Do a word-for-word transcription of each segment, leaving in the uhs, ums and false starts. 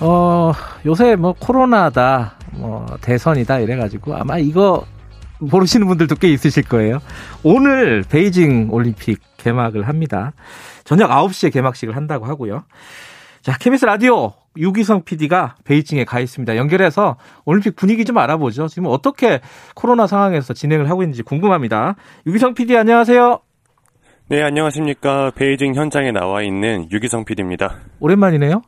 어, 요새 뭐 코로나다, 뭐 대선이다 이래가지고 아마 이거 모르시는 분들도 꽤 있으실 거예요. 오늘 베이징 올림픽 개막을 합니다. 저녁 아홉 시에 개막식을 한다고 하고요. 자, 케미스 라디오 유기성 피디가 베이징에 가 있습니다. 연결해서 올림픽 분위기 좀 알아보죠. 지금 어떻게 코로나 상황에서 진행을 하고 있는지 궁금합니다. 유기성 피디 안녕하세요. 네, 안녕하십니까. 베이징 현장에 나와 있는 유기성 피디입니다. 오랜만이네요.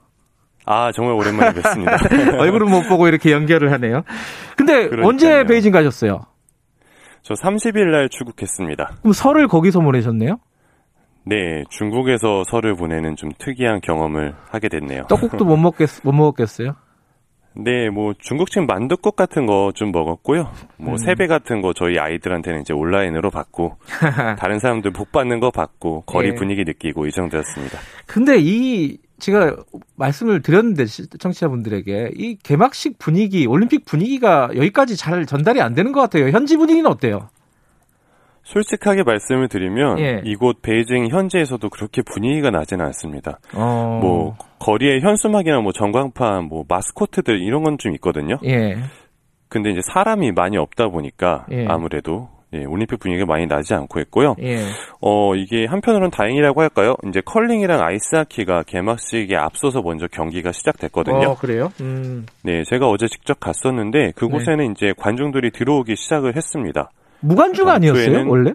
아, 정말 오랜만에 뵙습니다. 얼굴은 못 보고 이렇게 연결을 하네요. 근데 그러니까요. 언제 베이징 가셨어요? 저 삼십일 날 출국했습니다. 그럼 설을 거기서 보내셨네요? 네, 중국에서 설을 보내는 좀 특이한 경험을 하게 됐네요. 떡국도 못 먹겠, 못 먹었겠어요? 네, 뭐 중국식 만둣국 같은 거 좀 먹었고요. 뭐 음. 세배 같은 거 저희 아이들한테는 이제 온라인으로 받고 다른 사람들 복 받는 거 받고 거리 예. 분위기 느끼고 이 정도였습니다. 근데 이 제가 말씀을 드렸는데 청취자분들에게 이 개막식 분위기, 올림픽 분위기가 여기까지 잘 전달이 안 되는 것 같아요. 현지 분위기는 어때요? 솔직하게 말씀을 드리면 예. 이곳 베이징 현지에서도 그렇게 분위기가 나지는 않습니다. 어... 뭐 거리에 현수막이나 뭐 전광판, 뭐 마스코트들 이런 건 좀 있거든요. 예. 근데 이제 사람이 많이 없다 보니까 예. 아무래도 예, 올림픽 분위기가 많이 나지 않고 했고요. 예. 어 이게 한편으로는 다행이라고 할까요? 이제 컬링이랑 아이스하키가 개막식에 앞서서 먼저 경기가 시작됐거든요. 어, 그래요? 음. 네, 제가 어제 직접 갔었는데 그곳에는 네. 이제 관중들이 들어오기 시작을 했습니다. 무관중 아니었어요 원래?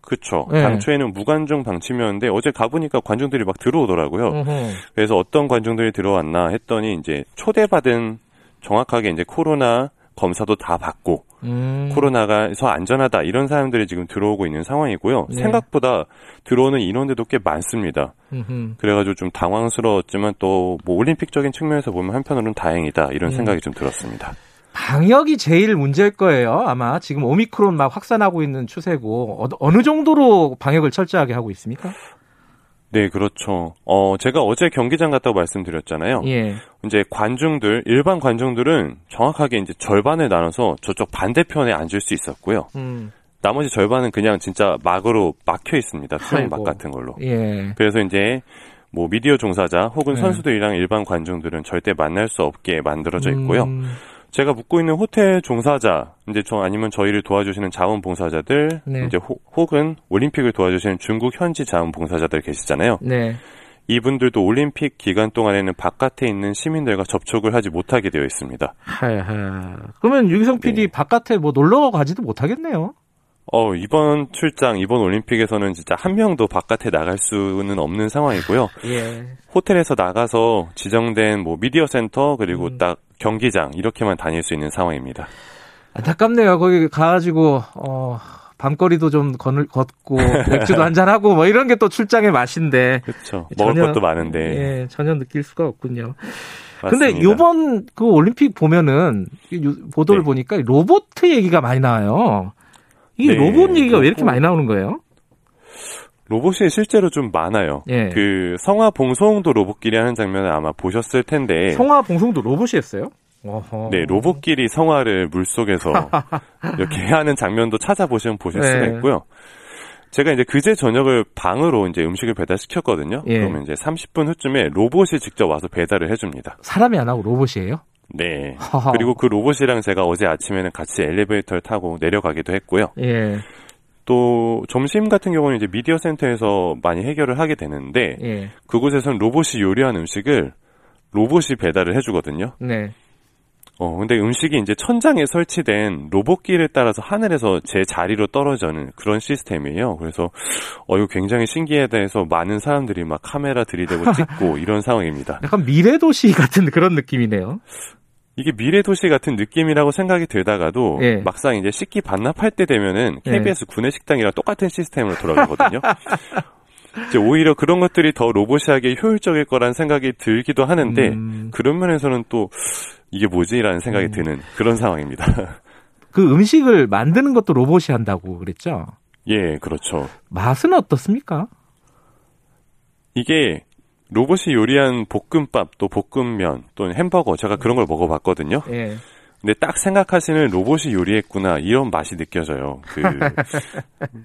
그렇죠. 네. 당초에는 무관중 방침이었는데 어제 가보니까 관중들이 막 들어오더라고요. 어허. 그래서 어떤 관중들이 들어왔나 했더니 이제 초대받은 정확하게 이제 코로나 검사도 다 받고 음. 코로나가서 안전하다 이런 사람들이 지금 들어오고 있는 상황이고요. 네. 생각보다 들어오는 인원들도 꽤 많습니다. 음흠. 그래가지고 좀 당황스러웠지만 또 뭐 올림픽적인 측면에서 보면 한편으로는 다행이다 이런 음. 생각이 좀 들었습니다. 방역이 제일 문제일 거예요. 아마 지금 오미크론 막 확산하고 있는 추세고 어느 정도로 방역을 철저하게 하고 있습니까? 네, 그렇죠. 어, 제가 어제 경기장 갔다고 말씀드렸잖아요. 예. 이제 관중들, 일반 관중들은 정확하게 이제 절반을 나눠서 저쪽 반대편에 앉을 수 있었고요. 음. 나머지 절반은 그냥 진짜 막으로 막혀 있습니다. 수행 막 같은 걸로. 예. 그래서 이제 뭐 미디어 종사자 혹은 예. 선수들이랑 일반 관중들은 절대 만날 수 없게 만들어져 있고요. 음. 제가 묵고 있는 호텔 종사자, 이제 저 아니면 저희를 도와주시는 자원봉사자들, 네. 이제 호, 혹은 올림픽을 도와주시는 중국 현지 자원봉사자들 계시잖아요. 네. 이분들도 올림픽 기간 동안에는 바깥에 있는 시민들과 접촉을 하지 못하게 되어 있습니다. 하하. 그러면 유기성 피디 네. 바깥에 뭐 놀러 가지도 못하겠네요. 어, 이번 출장, 이번 올림픽에서는 진짜 한 명도 바깥에 나갈 수는 없는 상황이고요. 예. 호텔에서 나가서 지정된 뭐 미디어 센터, 그리고 음. 딱 경기장, 이렇게만 다닐 수 있는 상황입니다. 안타깝네요. 거기 가가지고, 어, 밤거리도 좀 걷을, 걷고, 맥주도 한잔하고, 뭐 이런 게 또 출장의 맛인데. 그렇죠. 먹을 전혀, 것도 많은데. 예, 전혀 느낄 수가 없군요. 맞습니다. 근데 요번 그 올림픽 보면은, 보도를 네. 보니까 로봇 얘기가 많이 나와요. 이 네, 로봇 얘기가 왜 이렇게 많이 나오는 거예요? 로봇이 실제로 좀 많아요. 예. 그 성화 봉송도 로봇끼리 하는 장면을 아마 보셨을 텐데. 성화 봉송도 로봇이 했어요? 어허. 네, 로봇끼리 성화를 물속에서 이렇게 하는 장면도 찾아보시면 보실 네. 수가 있고요. 제가 이제 그제 저녁을 방으로 이제 음식을 배달시켰거든요. 예. 그러면 이제 삼십 분 후쯤에 로봇이 직접 와서 배달을 해줍니다. 사람이 안 하고 로봇이에요? 네. 그리고 그 로봇이랑 제가 어제 아침에는 같이 엘리베이터를 타고 내려가기도 했고요. 예. 또 점심 같은 경우는 이제 미디어 센터에서 많이 해결을 하게 되는데 예. 그곳에서는 로봇이 요리한 음식을 로봇이 배달을 해주거든요. 네. 어, 근데 음식이 이제 천장에 설치된 로봇기를 따라서 하늘에서 제 자리로 떨어지는 그런 시스템이에요. 그래서, 어, 이거 굉장히 신기하다 해서 많은 사람들이 막 카메라 들이대고 찍고 이런 상황입니다. 약간 미래도시 같은 그런 느낌이네요. 이게 미래도시 같은 느낌이라고 생각이 들다가도 예. 막상 이제 식기 반납할 때 되면은 케이비에스 예. 구내식당이랑 똑같은 시스템으로 돌아가거든요. 이제 오히려 그런 것들이 더 로봇이하게 효율적일 거란 생각이 들기도 하는데 음... 그런 면에서는 또 이게 뭐지라는 생각이 음... 드는 그런 상황입니다. 그 음식을 만드는 것도 로봇이 한다고 그랬죠? 예, 그렇죠. 맛은 어떻습니까? 이게 로봇이 요리한 볶음밥, 또 볶음면, 또는 햄버거 제가 그런 걸 먹어봤거든요. 예. 근데 딱 생각하시는 로봇이 요리했구나 이런 맛이 느껴져요. 그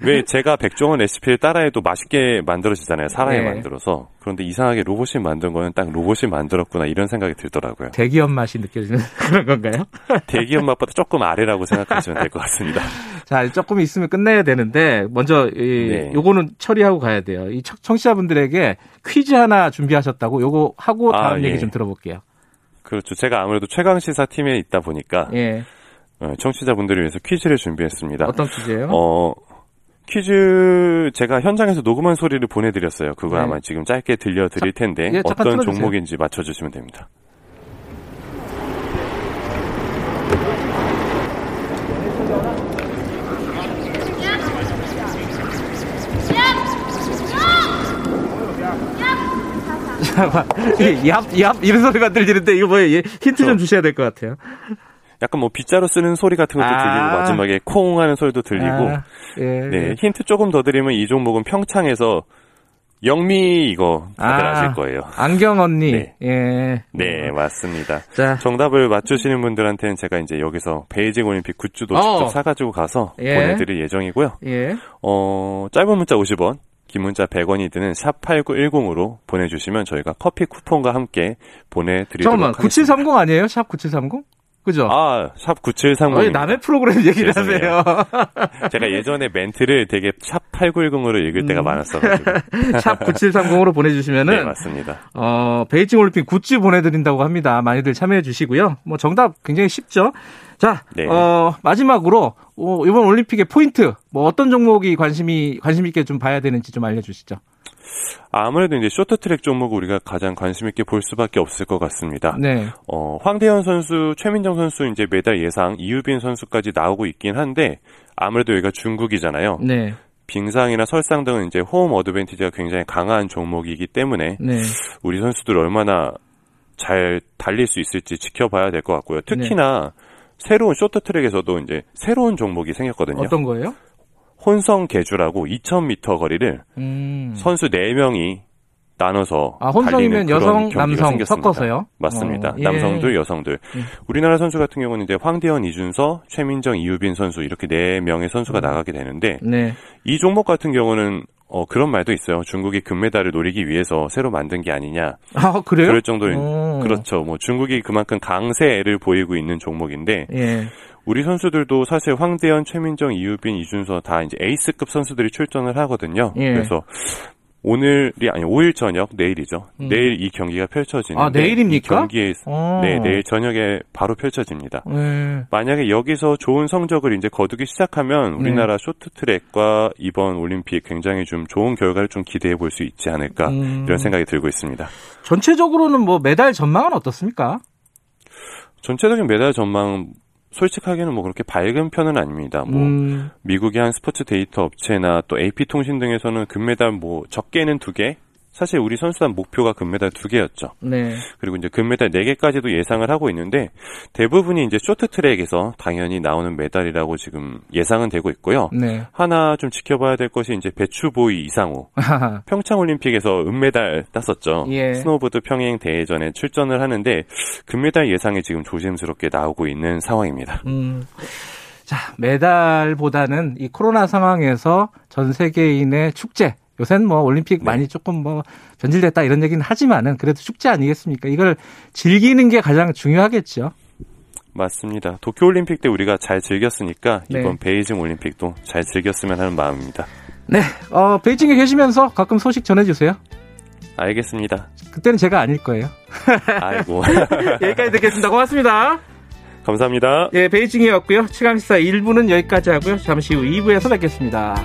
왜 제가 백종원 레시피를 따라해도 맛있게 만들어지잖아요. 사람이 네. 만들어서. 그런데 이상하게 로봇이 만든 거는 딱 로봇이 만들었구나 이런 생각이 들더라고요. 대기업 맛이 느껴지는 그런 건가요? 대기업 맛보다 조금 아래라고 생각하시면 될 것 같습니다. 자, 조금 있으면 끝내야 되는데 먼저 이, 네. 요거는 처리하고 가야 돼요. 이 청취자분들에게 퀴즈 하나 준비하셨다고 요거 하고 다음 아, 얘기 예. 좀 들어볼게요. 그렇죠. 제가 아무래도 최강시사 팀에 있다 보니까 예. 청취자분들을 위해서 퀴즈를 준비했습니다. 어떤 퀴즈예요? 어, 퀴즈 제가 현장에서 녹음한 소리를 보내드렸어요. 그거 네. 아마 지금 짧게 들려드릴 텐데 자, 예, 어떤 틀어주세요. 종목인지 맞춰주시면 됩니다. 얍, 얍 이런 소리가 들리는데 이거 뭐예요? 힌트 좀 주셔야 될 것 같아요. 약간 뭐 빗자루 쓰는 소리 같은 것도 아~ 들리고 마지막에 콩 하는 소리도 들리고 아~ 예, 네 예. 힌트 조금 더 드리면 이 종목은 평창에서 영미 이거 다들 아~ 아실 거예요. 안경 언니. 네. 예. 네 맞습니다. 자. 정답을 맞추시는 분들한테는 제가 이제 여기서 베이징 올림픽 굿즈도 어. 직접 사가지고 가서 예. 보내드릴 예정이고요. 예. 어 짧은 문자 오십 원. 긴 문자 백 원이 드는 샵 팔구일공으로 보내주시면 저희가 커피 쿠폰과 함께 보내드리도록 하겠습니다. 잠깐만, 구칠삼공 아니에요? 샵 구칠삼공? 그죠? 아, 샵 구칠삼공. 왜 남의 프로그램 얘기를 죄송해요. 하세요? 제가 예전에 멘트를 되게 샵 팔구일공으로 읽을 때가 음. 많았어가지고. 샵 구칠삼공으로 보내주시면은. 네, 맞습니다. 어, 베이징 올림픽 굿즈 보내드린다고 합니다. 많이들 참여해주시고요. 뭐 정답 굉장히 쉽죠? 자, 네. 어, 마지막으로, 어, 이번 올림픽의 포인트, 뭐 어떤 종목이 관심이, 관심 있게 좀 봐야 되는지 좀 알려주시죠. 아무래도 이제 쇼트트랙 종목을 우리가 가장 관심 있게 볼 수밖에 없을 것 같습니다. 네. 어, 황대현 선수, 최민정 선수 이제 메달 예상, 이유빈 선수까지 나오고 있긴 한데 아무래도 여기가 중국이잖아요. 네. 빙상이나 설상 등은 이제 홈 어드밴티지가 굉장히 강한 종목이기 때문에 네. 우리 선수들 얼마나 잘 달릴 수 있을지 지켜봐야 될 것 같고요. 특히나 네. 새로운 쇼트트랙에서도 이제 새로운 종목이 생겼거든요. 어떤 거예요? 혼성 계주라고 이천 미터 거리를 음. 선수 네 명이 나눠서 아, 혼성이면 달리는 여성, 남성 생겼습니다. 섞어서요? 맞습니다. 어, 예. 남성들, 여성들. 예. 우리나라 선수 같은 경우는 이제 황대현, 이준서, 최민정, 이유빈 선수 이렇게 네 명의 선수가 음. 나가게 되는데 네. 이 종목 같은 경우는 어, 그런 말도 있어요. 중국이 금메달을 노리기 위해서 새로 만든 게 아니냐. 아, 그래요? 그럴 정도로 오. 그렇죠. 뭐 중국이 그만큼 강세를 보이고 있는 종목인데 예. 우리 선수들도 사실 황대현, 최민정, 이유빈, 이준서 다 이제 에이스급 선수들이 출전을 하거든요. 예. 그래서 오늘이 아니 오일 저녁 내일이죠. 음. 내일 이 경기가 펼쳐지는데 아, 내일입니까? 경기에 오. 네, 내일 저녁에 바로 펼쳐집니다. 예. 만약에 여기서 좋은 성적을 이제 거두기 시작하면 우리나라 예. 쇼트트랙과 이번 올림픽 굉장히 좀 좋은 결과를 좀 기대해 볼 수 있지 않을까 음. 이런 생각이 들고 있습니다. 전체적으로는 뭐 메달 전망은 어떻습니까? 전체적인 메달 전망 솔직하게는 뭐 그렇게 밝은 편은 아닙니다. 뭐 음. 미국의 한 스포츠 데이터 업체나 또 에이피 통신 등에서는 금메달 뭐 적게는 두 개. 사실 우리 선수단 목표가 금메달 두 개였죠. 네. 그리고 이제 금메달 네 개까지도 예상을 하고 있는데 대부분이 이제 쇼트트랙에서 당연히 나오는 메달이라고 지금 예상은 되고 있고요. 네. 하나 좀 지켜봐야 될 것이 이제 배추보이 이상호. 평창올림픽에서 은메달 땄었죠. 예. 스노우보드 평행 대회전에 출전을 하는데 금메달 예상이 지금 조심스럽게 나오고 있는 상황입니다. 음. 자, 메달보다는 이 코로나 상황에서 전 세계인의 축제. 요새는 뭐 올림픽 많이 네. 조금 뭐 변질됐다 이런 얘기는 하지만은 그래도 축제 아니겠습니까? 이걸 즐기는 게 가장 중요하겠죠. 맞습니다. 도쿄올림픽 때 우리가 잘 즐겼으니까 네. 이번 베이징 올림픽도 잘 즐겼으면 하는 마음입니다. 네, 어, 베이징에 계시면서 가끔 소식 전해주세요. 알겠습니다. 그때는 제가 아닐 거예요. 아이고. 여기까지 듣겠습니다. 고맙습니다. 감사합니다. 예, 베이징이었고요. 최강시사 일 부는 여기까지 하고요. 잠시 후 이 부에서 뵙겠습니다.